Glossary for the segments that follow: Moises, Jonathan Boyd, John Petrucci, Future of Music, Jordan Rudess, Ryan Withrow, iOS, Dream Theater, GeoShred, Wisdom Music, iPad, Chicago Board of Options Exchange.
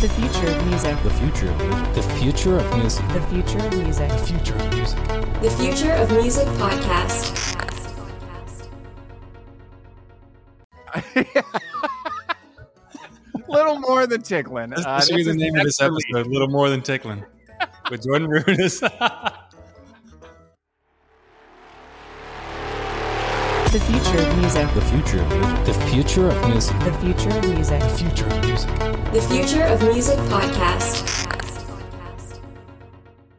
The future of music. The future of music. The future of music. The future of music. The future of music. The future of music podcast. Little more than tickling. This should be the name of this episode. Little more than tickling with Jordan Rudess. The future of music. The future of music. The future of music. The future of music. The future of music. The future of music podcast.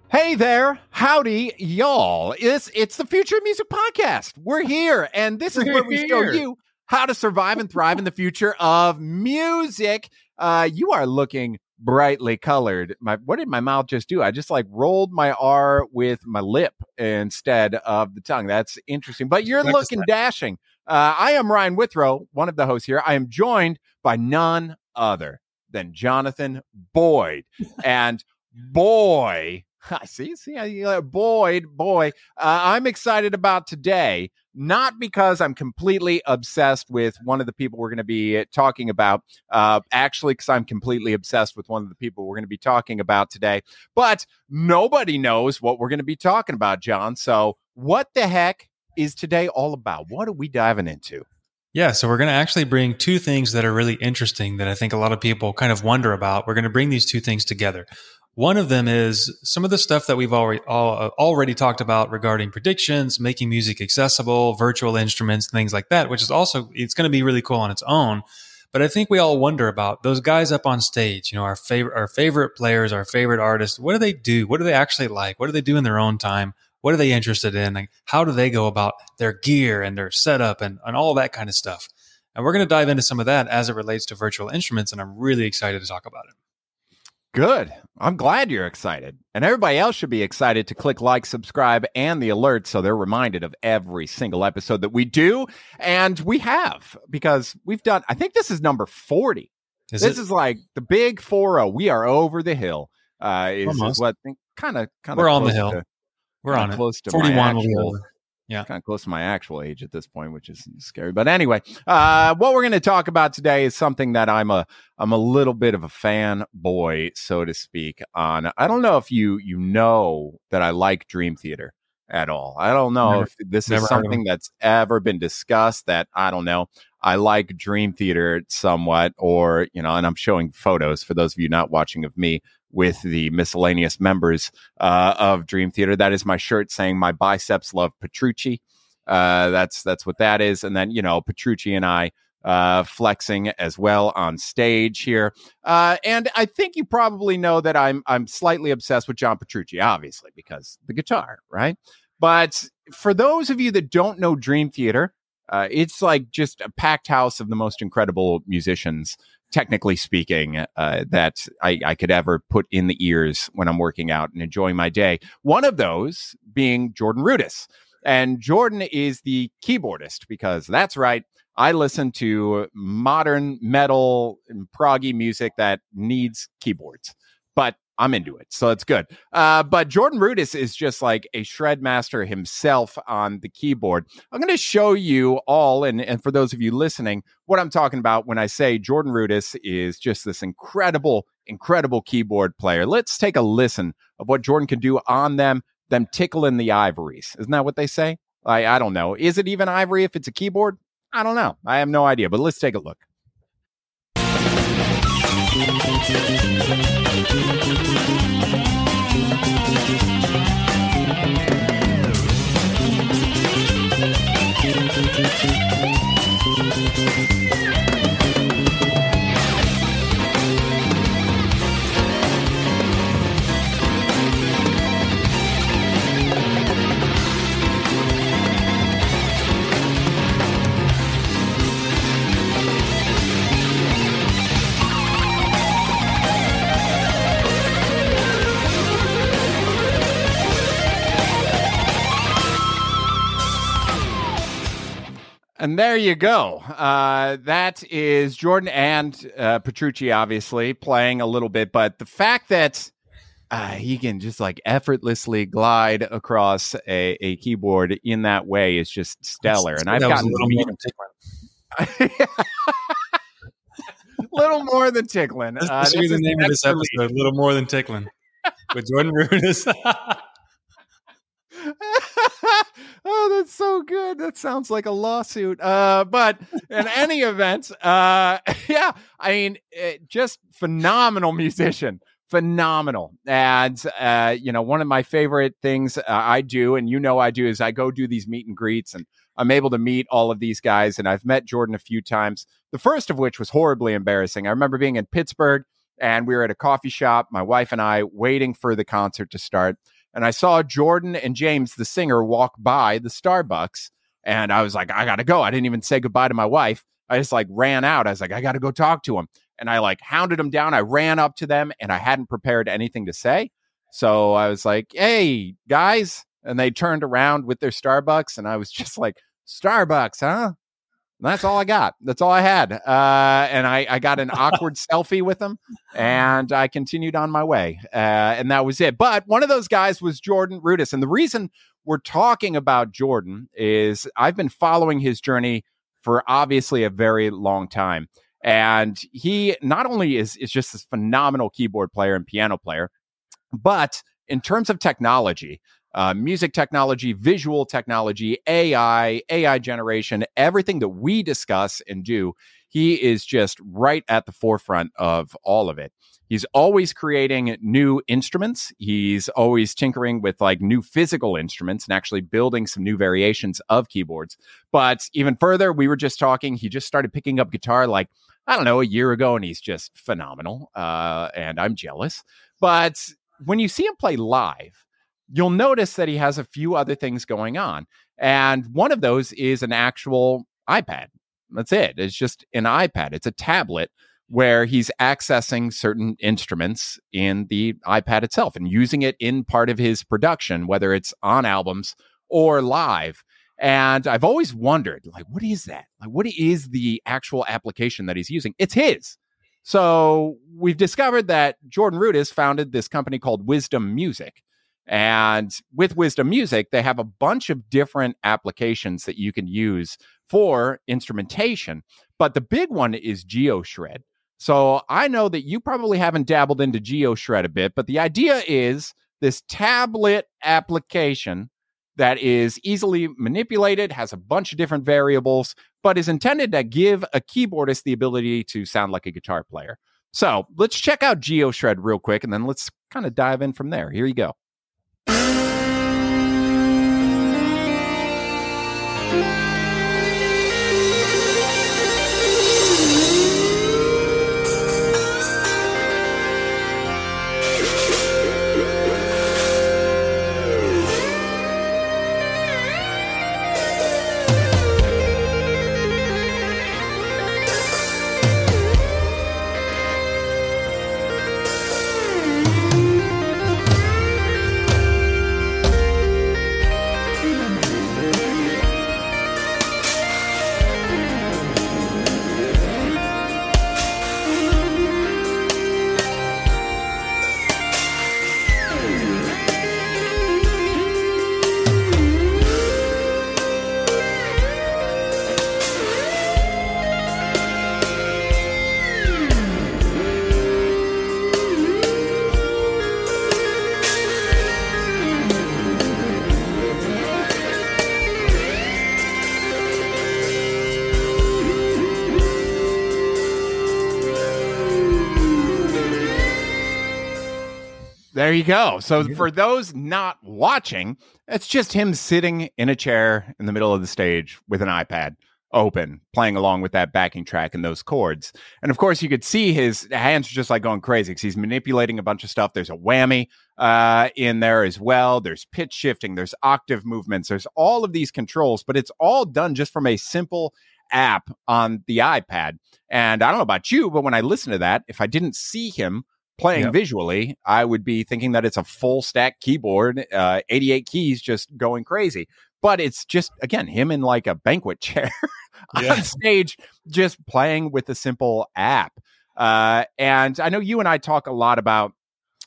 Hey there, howdy, y'all! It's the Future of Music podcast. We're here, and this is where we show you how to survive and thrive in the future of music. You are looking brightly colored. What did my mouth just do? I just rolled my R with my lip instead of the tongue. That's interesting. But you're looking dashing. I am Ryan Withrow, one of the hosts here. I am joined by none other than Jonathan Boyd. And boy, I'm excited about today, not because I'm completely obsessed with one of the people we're going to be talking about, actually, because I'm completely obsessed with one of the people we're going to be talking about today, but nobody knows what we're going to be talking about, John. So what the heck is today all about? What are we diving into? Yeah, so we're going to actually bring two things that are really interesting that I think a lot of people kind of wonder about. We're going to bring these two things together. One of them is some of the stuff that we've already talked about regarding predictions, making music accessible, virtual instruments, things like that, which is also, it's going to be really cool on its own. But I think we all wonder about those guys up on stage, our favorite players, our favorite artists. What do they do? What do they actually like? What do they do in their own time? What are they interested in? Like, how do they go about their gear and their setup and all that kind of stuff? And we're going to dive into some of that as it relates to virtual instruments. And I'm really excited to talk about it. Good. I'm glad you're excited. And everybody else should be excited to click like, subscribe, and the alerts so they're reminded of every single episode that we do. And we have, because we've done, I think this is number 40. This is like the big 4-0. We are over the hill. Is what kind of we're on the hill. We're on close to 41. Yeah. Kind of close to my actual age at this point, which is scary. But anyway, what we're going to talk about today is something that I'm a little bit of a fanboy, so to speak, on. I don't know if you know that I like Dream Theater at all. I don't know if this is something that's ever been discussed, that I don't know. I like Dream Theater somewhat, or, and I'm showing photos for those of you not watching of me with the miscellaneous members of Dream Theater. That is my shirt saying "My biceps love Petrucci." That's what that is. And then, Petrucci and I flexing as well on stage here. And I think you probably know that I'm slightly obsessed with John Petrucci, obviously, because the guitar, right? But for those of you that don't know Dream Theater, it's like just a packed house of the most incredible musicians, technically speaking, that I could ever put in the ears when I'm working out and enjoying my day. One of those being Jordan Rudess. And Jordan is the keyboardist, because that's right, I listen to modern metal and proggy music that needs keyboards, but I'm into it, so it's good. But Jordan Rudess is just like a shred master himself on the keyboard. I'm going to show you all, and for those of you listening, what I'm talking about when I say Jordan Rudess is just this incredible, incredible keyboard player. Let's take a listen of what Jordan can do on them tickling the ivories. Isn't that what they say? I don't know. Is it even ivory if it's a keyboard? I don't know. I have no idea, but let's take a look. And there you go. That is Jordan and Petrucci, obviously, playing a little bit. But the fact that he can just effortlessly glide across a keyboard in that way is just stellar. And I've gotten a little more than tickling. more than tickling. This should be the name of this episode: "Little More Than Tickling" with Jordan Rudess. Oh, that's so good. That sounds like a lawsuit. But in any event, yeah, I mean, just phenomenal musician. Phenomenal. And, one of my favorite things I do, and I do, is I go do these meet and greets, and I'm able to meet all of these guys. And I've met Jordan a few times, the first of which was horribly embarrassing. I remember being in Pittsburgh, and we were at a coffee shop, my wife and I, waiting for the concert to start. And I saw Jordan and James, the singer, walk by the Starbucks. And I was like, I got to go. I didn't even say goodbye to my wife. I just ran out. I was like, I got to go talk to him. And I hounded them down. I ran up to them, and I hadn't prepared anything to say. So I was like, hey, guys. And they turned around with their Starbucks. And I was just like, Starbucks, huh? And that's all I got. That's all I had. And I got an awkward selfie with them, and I continued on my way. And that was it. But one of those guys was Jordan Rudess. And the reason we're talking about Jordan is I've been following his journey for obviously a very long time. And he not only is just this phenomenal keyboard player and piano player, but in terms of technology, music technology, visual technology, AI generation, everything that we discuss and do, he is just right at the forefront of all of it. He's always creating new instruments. He's always tinkering with new physical instruments and actually building some new variations of keyboards. But even further, we were just talking, he just started picking up guitar a year ago, and he's just phenomenal. And I'm jealous. But when you see him play live, you'll notice that he has a few other things going on. And one of those is an actual iPad. That's it. It's just an iPad. It's a tablet where he's accessing certain instruments in the iPad itself and using it in part of his production, whether it's on albums or live. And I've always wondered, what is that? What is the actual application that he's using? It's his. So we've discovered that Jordan Rudess founded this company called Wisdom Music. And with Wisdom Music, they have a bunch of different applications that you can use for instrumentation. But the big one is GeoShred. So I know that you probably haven't dabbled into GeoShred a bit, but the idea is this tablet application that is easily manipulated, has a bunch of different variables, but is intended to give a keyboardist the ability to sound like a guitar player. So let's check out GeoShred real quick, and then let's kind of dive in from there. Here you go. There you go. So for those not watching, it's just him sitting in a chair in the middle of the stage with an iPad open, playing along with that backing track and those chords. And of course, you could see his hands are just going crazy because he's manipulating a bunch of stuff. There's a whammy in there as well. There's pitch shifting. There's octave movements. There's all of these controls, but it's all done just from a simple app on the iPad. And I don't know about you, but when I listen to that, if I didn't see him playing visually, I would be thinking that it's a full stack keyboard, 88 keys just going crazy. But it's just, again, him in a banquet chair on stage, just playing with a simple app. And I know you and I talk a lot about,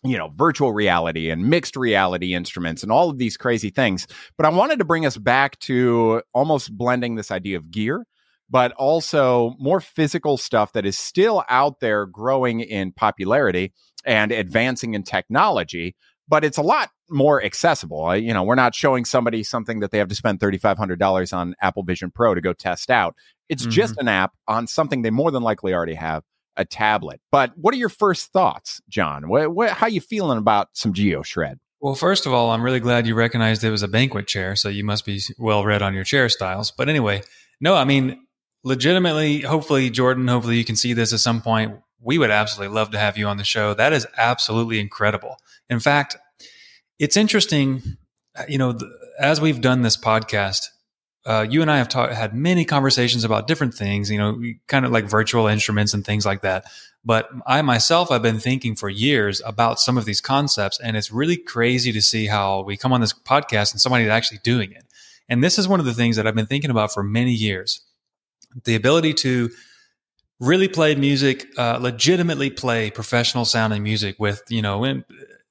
virtual reality and mixed reality instruments and all of these crazy things. But I wanted to bring us back to almost blending this idea of gear but also more physical stuff that is still out there growing in popularity and advancing in technology, but it's a lot more accessible. You know, we're not showing somebody something that they have to spend $3,500 on Apple Vision Pro to go test out. It's just an app on something they more than likely already have, a tablet. But what are your first thoughts, John? How you feeling about some GeoShred? Well, first of all, I'm really glad you recognized it was a banquet chair, so you must be well read on your chair styles. But anyway, no, I mean, legitimately, hopefully, Jordan, hopefully you can see this at some point. We would absolutely love to have you on the show. That is absolutely incredible. In fact, it's interesting, you know, as we've done this podcast, you and I have had many conversations about different things, you know, kind of like virtual instruments and things like that. But I myself have been thinking for years about some of these concepts, and it's really crazy to see how we come on this podcast and somebody's actually doing it. And this is one of the things that I've been thinking about for many years. The ability to really play music, legitimately play professional sounding music with, you know,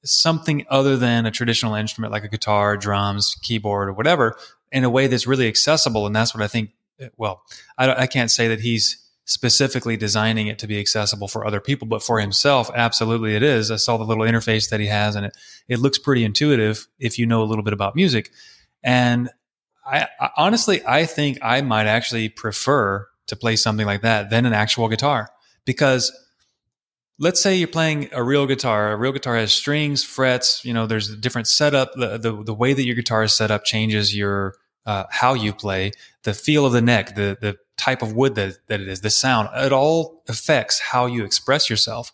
something other than a traditional instrument like a guitar, drums, keyboard, or whatever, in a way that's really accessible. And that's what I think, well, I can't say that he's specifically designing it to be accessible for other people, but for himself, absolutely it is. I saw the little interface that he has, and it looks pretty intuitive if you know a little bit about music. And I honestly, I think I might actually prefer to play something like that than an actual guitar, because let's say you're playing a real guitar. A real guitar has strings, frets, you know, there's a different setup. The way that your guitar is set up changes your how you play, the feel of the neck, the type of wood that it is, the sound. It all affects how you express yourself.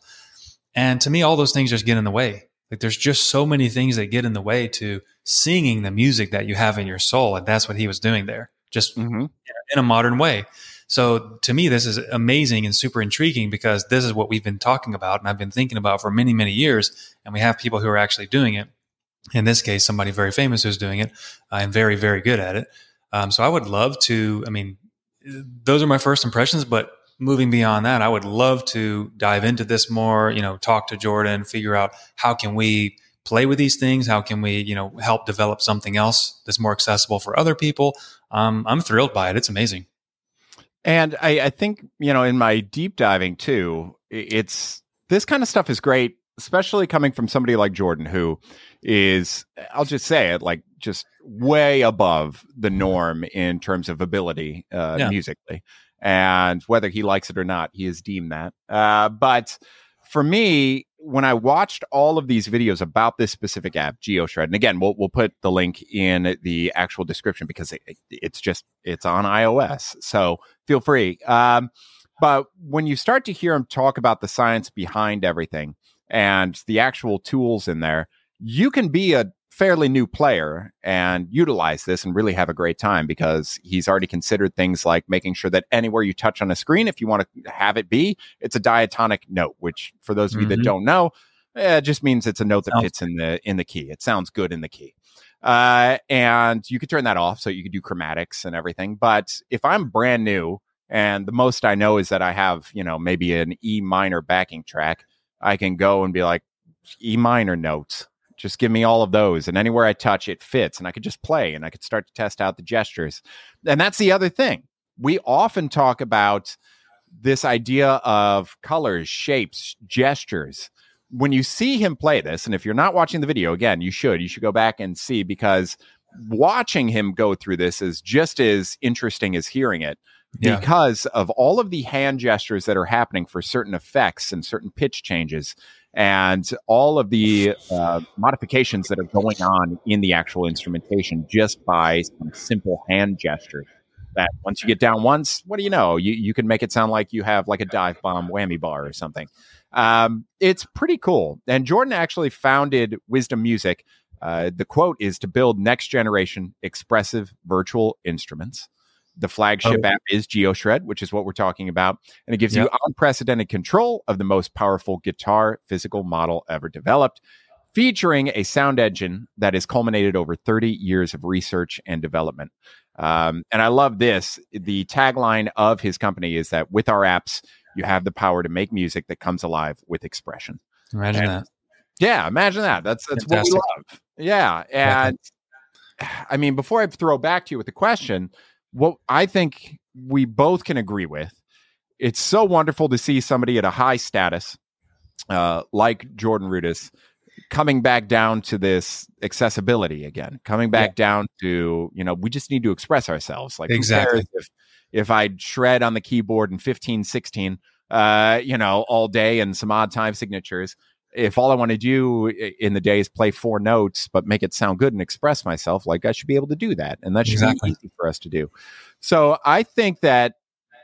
And to me, all those things just get in the way. Like, there's just so many things that get in the way to singing the music that you have in your soul. And that's what he was doing there, just in a modern way. So to me, this is amazing and super intriguing, because this is what we've been talking about and I've been thinking about for many, many years. And we have people who are actually doing it. In this case, somebody very famous who's doing it and very, very good at it. So I would love to, I mean, those are my first impressions, but moving beyond that, I would love to dive into this more, you know, talk to Jordan, figure out how can we play with these things? How can we, you know, help develop something else that's more accessible for other people? I'm thrilled by it. It's amazing. And I think, you know, in my deep diving too, it's this kind of stuff is great, especially coming from somebody like Jordan, who is, I'll just say it, like, just way above the norm in terms of ability musically. And whether he likes it or not, he is deemed that. But for me, when I watched all of these videos about this specific app, GeoShred, and again, we'll put the link in the actual description, because it's on iOS, so feel free. But when you start to hear him talk about the science behind everything and the actual tools in there, you can be a fairly new player and utilize this and really have a great time, because he's already considered things like making sure that anywhere you touch on a screen, if you want to have it be, it's a diatonic note, which for those of you that don't know, just means it's a note that fits in the key. It sounds good in the key. And you could turn that off, so you could do chromatics and everything. But if I'm brand new and the most I know is that I have, you know, maybe an E minor backing track, I can go and be like, E minor notes. Just give me all of those. And anywhere I touch, it fits. And I could just play, and I could start to test out the gestures. And that's the other thing. We often talk about this idea of colors, shapes, gestures. When you see him play this, and if you're not watching the video, again, you should go back and see, because watching him go through this is just as interesting as hearing it, because of all of the hand gestures that are happening for certain effects and certain pitch changes, and all of the modifications that are going on in the actual instrumentation just by some simple hand gestures. That once you get down once, what do you know? You can make it sound like you have like a dive bomb whammy bar or something. It's pretty cool. And Jordan actually founded Wisdom Music. The quote is to build next generation expressive virtual instruments. The flagship app is GeoShred, which is what we're talking about. And it gives you unprecedented control of the most powerful guitar physical model ever developed, featuring a sound engine that has culminated over 30 years of research and development. And I love this. The tagline of his company is that with our apps, you have the power to make music that comes alive with expression. Imagine that. Yeah, imagine that. That's what we love. Yeah. And I mean, before I throw back to you with the question, what I think we both can agree with, it's so wonderful to see somebody at a high status like Jordan Rudess coming back down to this accessibility again, coming back down to, you know, we just need to express ourselves. Like exactly if I shred on the keyboard in 15-16, you know, all day and some odd time signatures, if all I want to do in the day is play four notes, but make it sound good and express myself, like I should be able to do that. And that should be easy for us to do. So I think that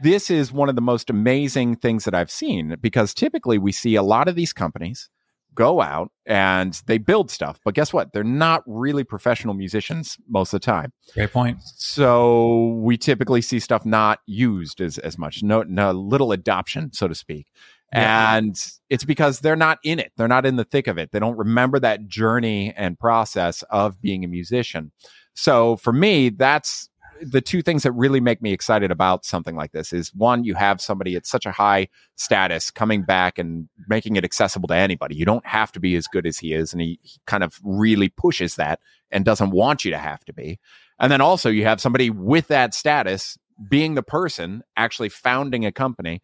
this is one of the most amazing things that I've seen, because typically we see a lot of these companies go out and they build stuff, but guess what? They're not really professional musicians most of the time. Great point. So we typically see stuff not used as much, no little adoption, so to speak. Yeah. And it's because they're not in it. They're not in the thick of it. They don't remember that journey and process of being a musician. So for me, that's the two things that really make me excited about something like this is, one, you have somebody at such a high status coming back and making it accessible to anybody. You don't have to be as good as he is. And he kind of really pushes that and doesn't want you to have to be. And then also you have somebody with that status being the person actually founding a company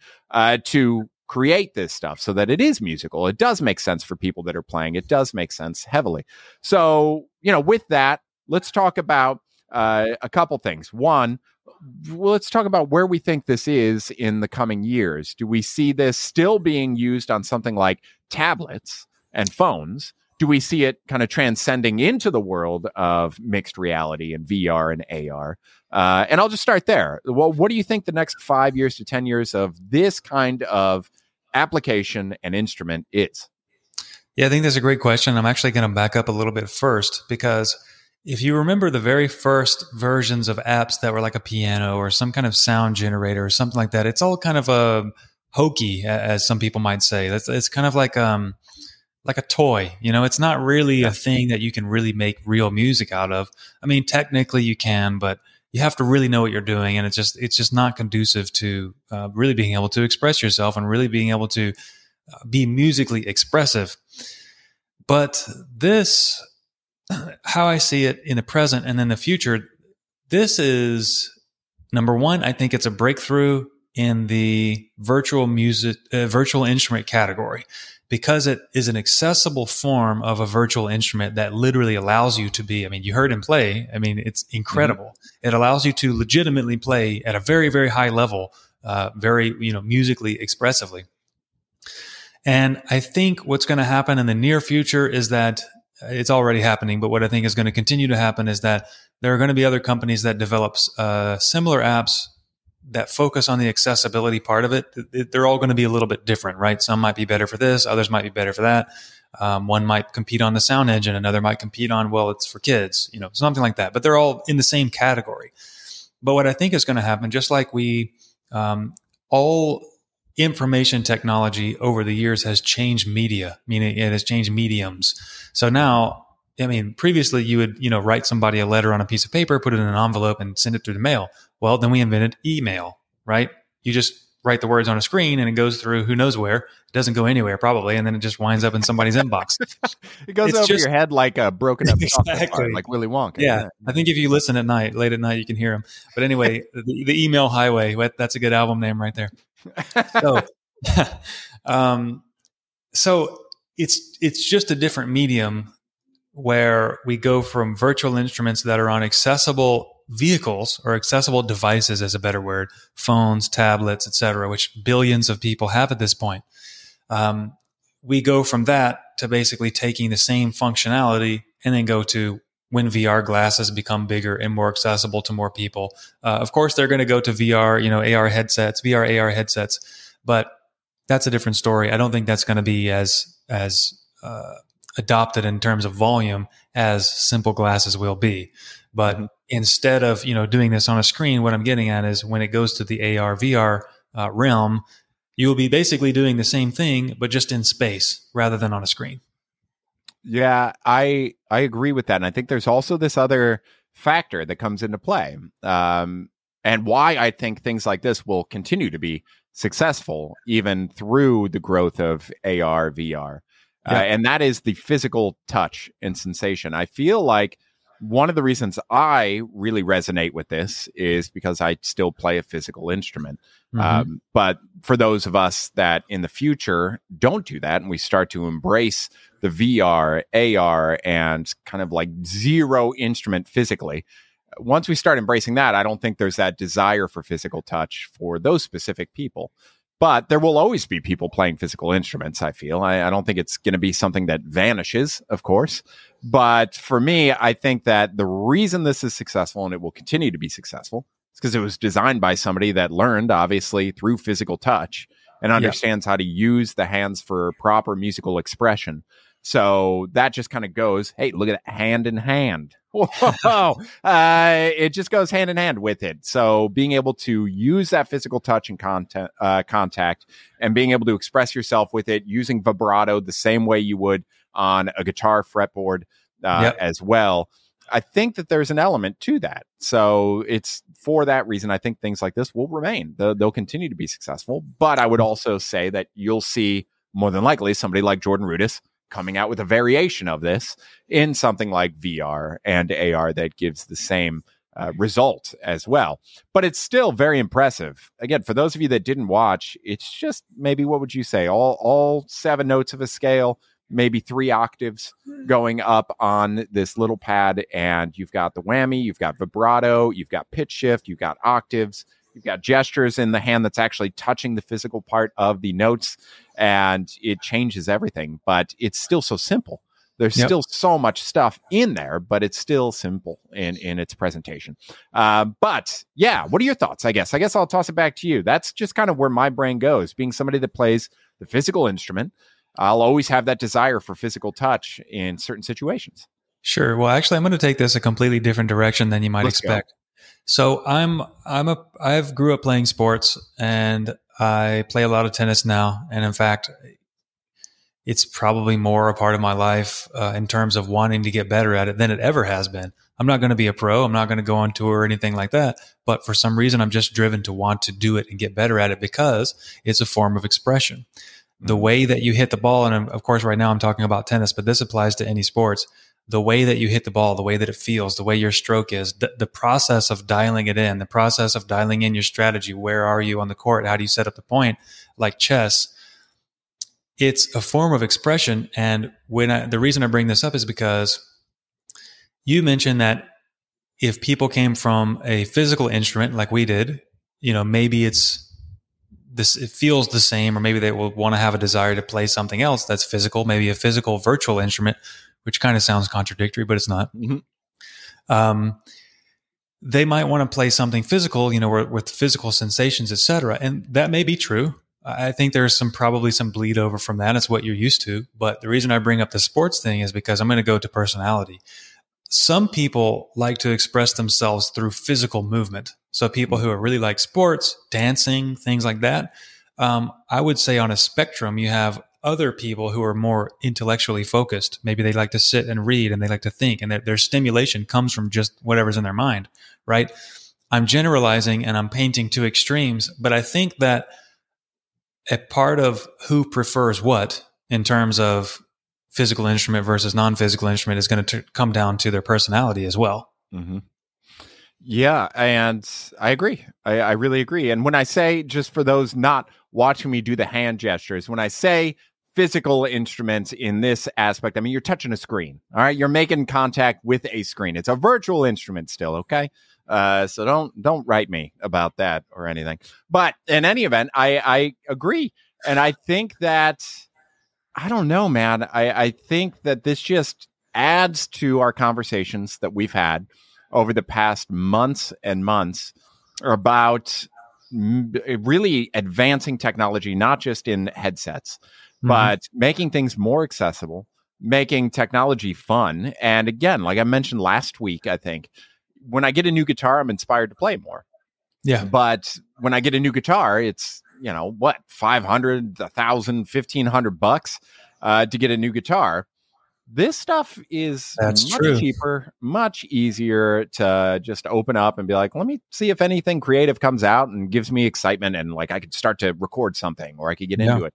to create this stuff so that it is musical. It does make sense for people that are playing. It does make sense heavily. So, you know, with that, let's talk about a couple things. One, let's talk about where we think this is in the coming years. Do we see this still being used on something like tablets and phones? Do we see it kind of transcending into the world of mixed reality and VR and AR? And I'll just start there. Well, what do you think the next 5 years to 10 years of this kind of application and instrument is? Yeah, I think that's a great question. I'm actually going to back up a little bit first, because if you remember the very first versions of apps that were like a piano or some kind of sound generator or something like that, it's all kind of a hokey, as some people might say. It's kind of like a toy, you know, it's not really a thing that you can really make real music out of. I mean, technically you can, but you have to really know what you're doing. And it's just not conducive to really being able to express yourself and really being able to be musically expressive. But this, how I see it in the present and in the future, this is number one, I think it's a breakthrough in the virtual instrument category, because it is an accessible form of a virtual instrument that literally allows you to be, I mean, you heard him play. I mean, it's incredible. Mm-hmm. It allows you to legitimately play at a very, very high level, very, you know, musically expressively. And I think what's going to happen in the near future is that it's already happening, but what I think is going to continue to happen is that there are going to be other companies that develop similar apps that focus on the accessibility part of it. They're all going to be a little bit different, right? Some might be better for this. Others might be better for that. One might compete on the sound engine. Another might compete on, well, it's for kids, you know, something like that. But they're all in the same category. But what I think is going to happen, just like we, all information technology over the years has changed media, meaning it has changed mediums. So now, I mean, previously you would, you know, write somebody a letter on a piece of paper, put it in an envelope and send it through the mail. Well, then we invented email, right? You just write the words on a screen and it goes through who knows where. It doesn't go anywhere probably. And then it just winds up in somebody's inbox. It goes over your head like a broken up bar, like Willy Wonka. Yeah. I think if you listen at night, late at night, you can hear them. But anyway, the email highway, that's a good album name right there. So, so it's just a different medium where we go from virtual instruments that are on accessible vehicles or accessible devices, is a better word, phones, tablets, etc., which billions of people have at this point. We go from that to basically taking the same functionality and then go to when VR glasses become bigger and more accessible to more people. Of course, they're going to go to VR, you know, AR headsets, but that's a different story. I don't think that's going to be as adopted in terms of volume as simple glasses will be. But instead of, you know, doing this on a screen, what I'm getting at is when it goes to the AR, VR realm, you'll be basically doing the same thing, but just in space rather than on a screen. Yeah, I agree with that. And I think there's also this other factor that comes into play, and why I think things like this will continue to be successful even through the growth of AR, VR. And that is the physical touch and sensation. I feel like One of the reasons I really resonate with this is because I still play a physical instrument. Mm-hmm. But for those of us that in the future don't do that, and we start to embrace the VR, AR, and kind of like zero instrument physically, once we start embracing that, I don't think there's that desire for physical touch for those specific people. But there will always be people playing physical instruments, I feel. I don't think it's going to be something that vanishes, of course. But for me, I think that the reason this is successful, and it will continue to be successful, is because it was designed by somebody that learned, obviously, through physical touch and understands how to use the hands for proper musical expression. So that just kind of goes, hey, look at that, hand in hand. Whoa, it just goes hand in hand with it. So being able to use that physical touch and contact and being able to express yourself with it using vibrato the same way you would on a guitar fretboard as well. I think that there's an element to that. So it's for that reason, I think things like this will remain. They'll continue to be successful. But I would also say that you'll see more than likely somebody like Jordan Rudess coming out with a variation of this in something like VR and AR that gives the same result as well. But it's still very impressive. Again, for those of you that didn't watch, it's just maybe, what would you say? All seven notes of a scale, maybe three octaves going up on this little pad. And you've got the whammy, you've got vibrato, you've got pitch shift, you've got octaves, you've got gestures in the hand that's actually touching the physical part of the notes, and it changes everything, but it's still so simple. There's still so much stuff in there, but it's still simple in its presentation. But yeah, what are your thoughts? I guess I'll toss it back to you. That's just kind of where my brain goes. Being somebody that plays the physical instrument, I'll always have that desire for physical touch in certain situations. Sure. Well, actually, I'm going to take this a completely different direction than you might expect. So I've grew up playing sports, and I play a lot of tennis now. And in fact, it's probably more a part of my life in terms of wanting to get better at it than it ever has been. I'm not going to be a pro. I'm not going to go on tour or anything like that. But for some reason, I'm just driven to want to do it and get better at it because it's a form of expression. Mm-hmm. The way that you hit the ball, and of course, right now I'm talking about tennis, but this applies to any sports. The way that you hit the ball, the way that it feels, the way your stroke is, the process of dialing it in, the process of dialing in your strategy, where are you on the court, how do you set up the point, like chess, it's a form of expression. And the reason I bring this up is because you mentioned that if people came from a physical instrument like we did, maybe it feels the same, or maybe they will want to have a desire to play something else that's physical, maybe a physical virtual instrument, which kind of sounds contradictory, but it's not. Mm-hmm. They might want to play something physical, with physical sensations, et cetera. And that may be true. I think there's probably some bleed over from that. It's what you're used to. But the reason I bring up the sports thing is because I'm going to go to personality. Some people like to express themselves through physical movement. So people who are really like sports, dancing, things like that. I would say on a spectrum, you have other people who are more intellectually focused. Maybe they like to sit and read, and they like to think, and their stimulation comes from just whatever's in their mind, right? I'm generalizing and I'm painting two extremes, but I think that a part of who prefers what in terms of physical instrument versus non-physical instrument is going to come down to their personality as well. Mm-hmm. Yeah, and I agree. I really agree. And when I say, just for those not watching me do the hand gestures, when I say physical instruments in this aspect, I mean, you're touching a screen, all right? You're making contact with a screen. It's a virtual instrument still, okay? So don't write me about that or anything. But in any event, I agree. And I think that, I don't know, man. I think that this just adds to our conversations that we've had over the past months and months about really advancing technology, not just in headsets, but making things more accessible, making technology fun. And again, like I mentioned last week, I think when I get a new guitar, I'm inspired to play more. Yeah. But when I get a new guitar, it's, $500, $1,000, $1,500 to get a new guitar. This stuff is cheaper, much easier to just open up and be like, let me see if anything creative comes out and gives me excitement. And like, I could start to record something, or I could get into it.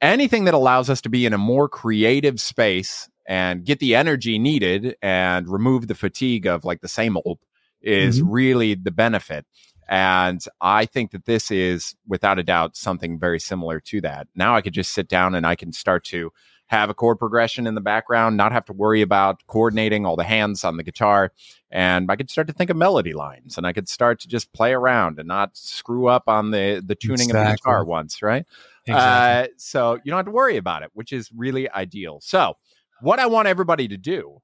Anything that allows us to be in a more creative space and get the energy needed and remove the fatigue of like the same old is really the benefit. And I think that this is without a doubt something very similar to that. Now I could just sit down and I can start to have a chord progression in the background, not have to worry about coordinating all the hands on the guitar. And I could start to think of melody lines, and I could start to just play around and not screw up on the tuning of the guitar once, right? Exactly. So you don't have to worry about it, which is really ideal. So what I want everybody to do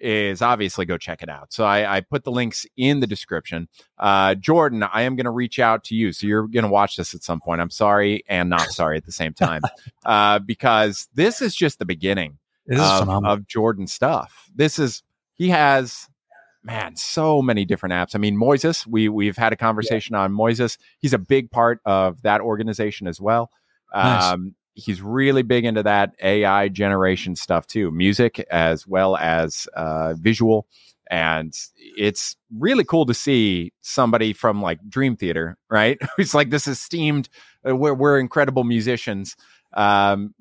is obviously go check it out. So I put the links in the description. Jordan, I am going to reach out to you. So you're going to watch this at some point. I'm sorry and not sorry at the same time, because this is just the beginning of Jordan's stuff. He has so many different apps. I mean, Moises, we've had a conversation on Moises. He's a big part of that organization as well. Nice. He's really big into that AI generation stuff too, music as well as visual. And it's really cool to see somebody from like Dream Theater, right? Who's like this esteemed, we're incredible musicians,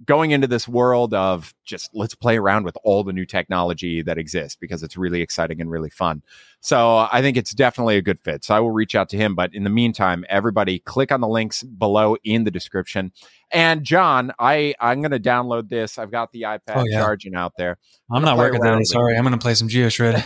going into this world of just let's play around with all the new technology that exists, because it's really exciting and really fun. So I think it's definitely a good fit. So I will reach out to him. But in the meantime, everybody click on the links below in the description. And John, I'm going to download this. I've got the iPad charging out there. I'm not working on it. Sorry. I'm going to play some GeoShred.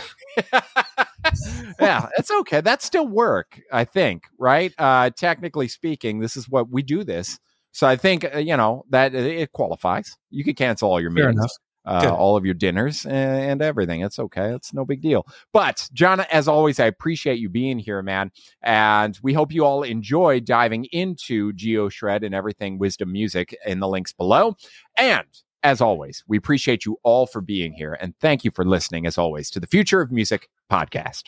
Yeah, that's okay. That's still work, I think, right? Technically speaking, this is what we do this. So I think, that it qualifies. You could cancel all your meetings, all of your dinners and everything. It's okay. It's no big deal. But John, as always, I appreciate you being here, man. And we hope you all enjoy diving into GeoShred and everything Wisdom Music in the links below. And as always, we appreciate you all for being here. And thank you for listening, as always, to the Future of Music podcast.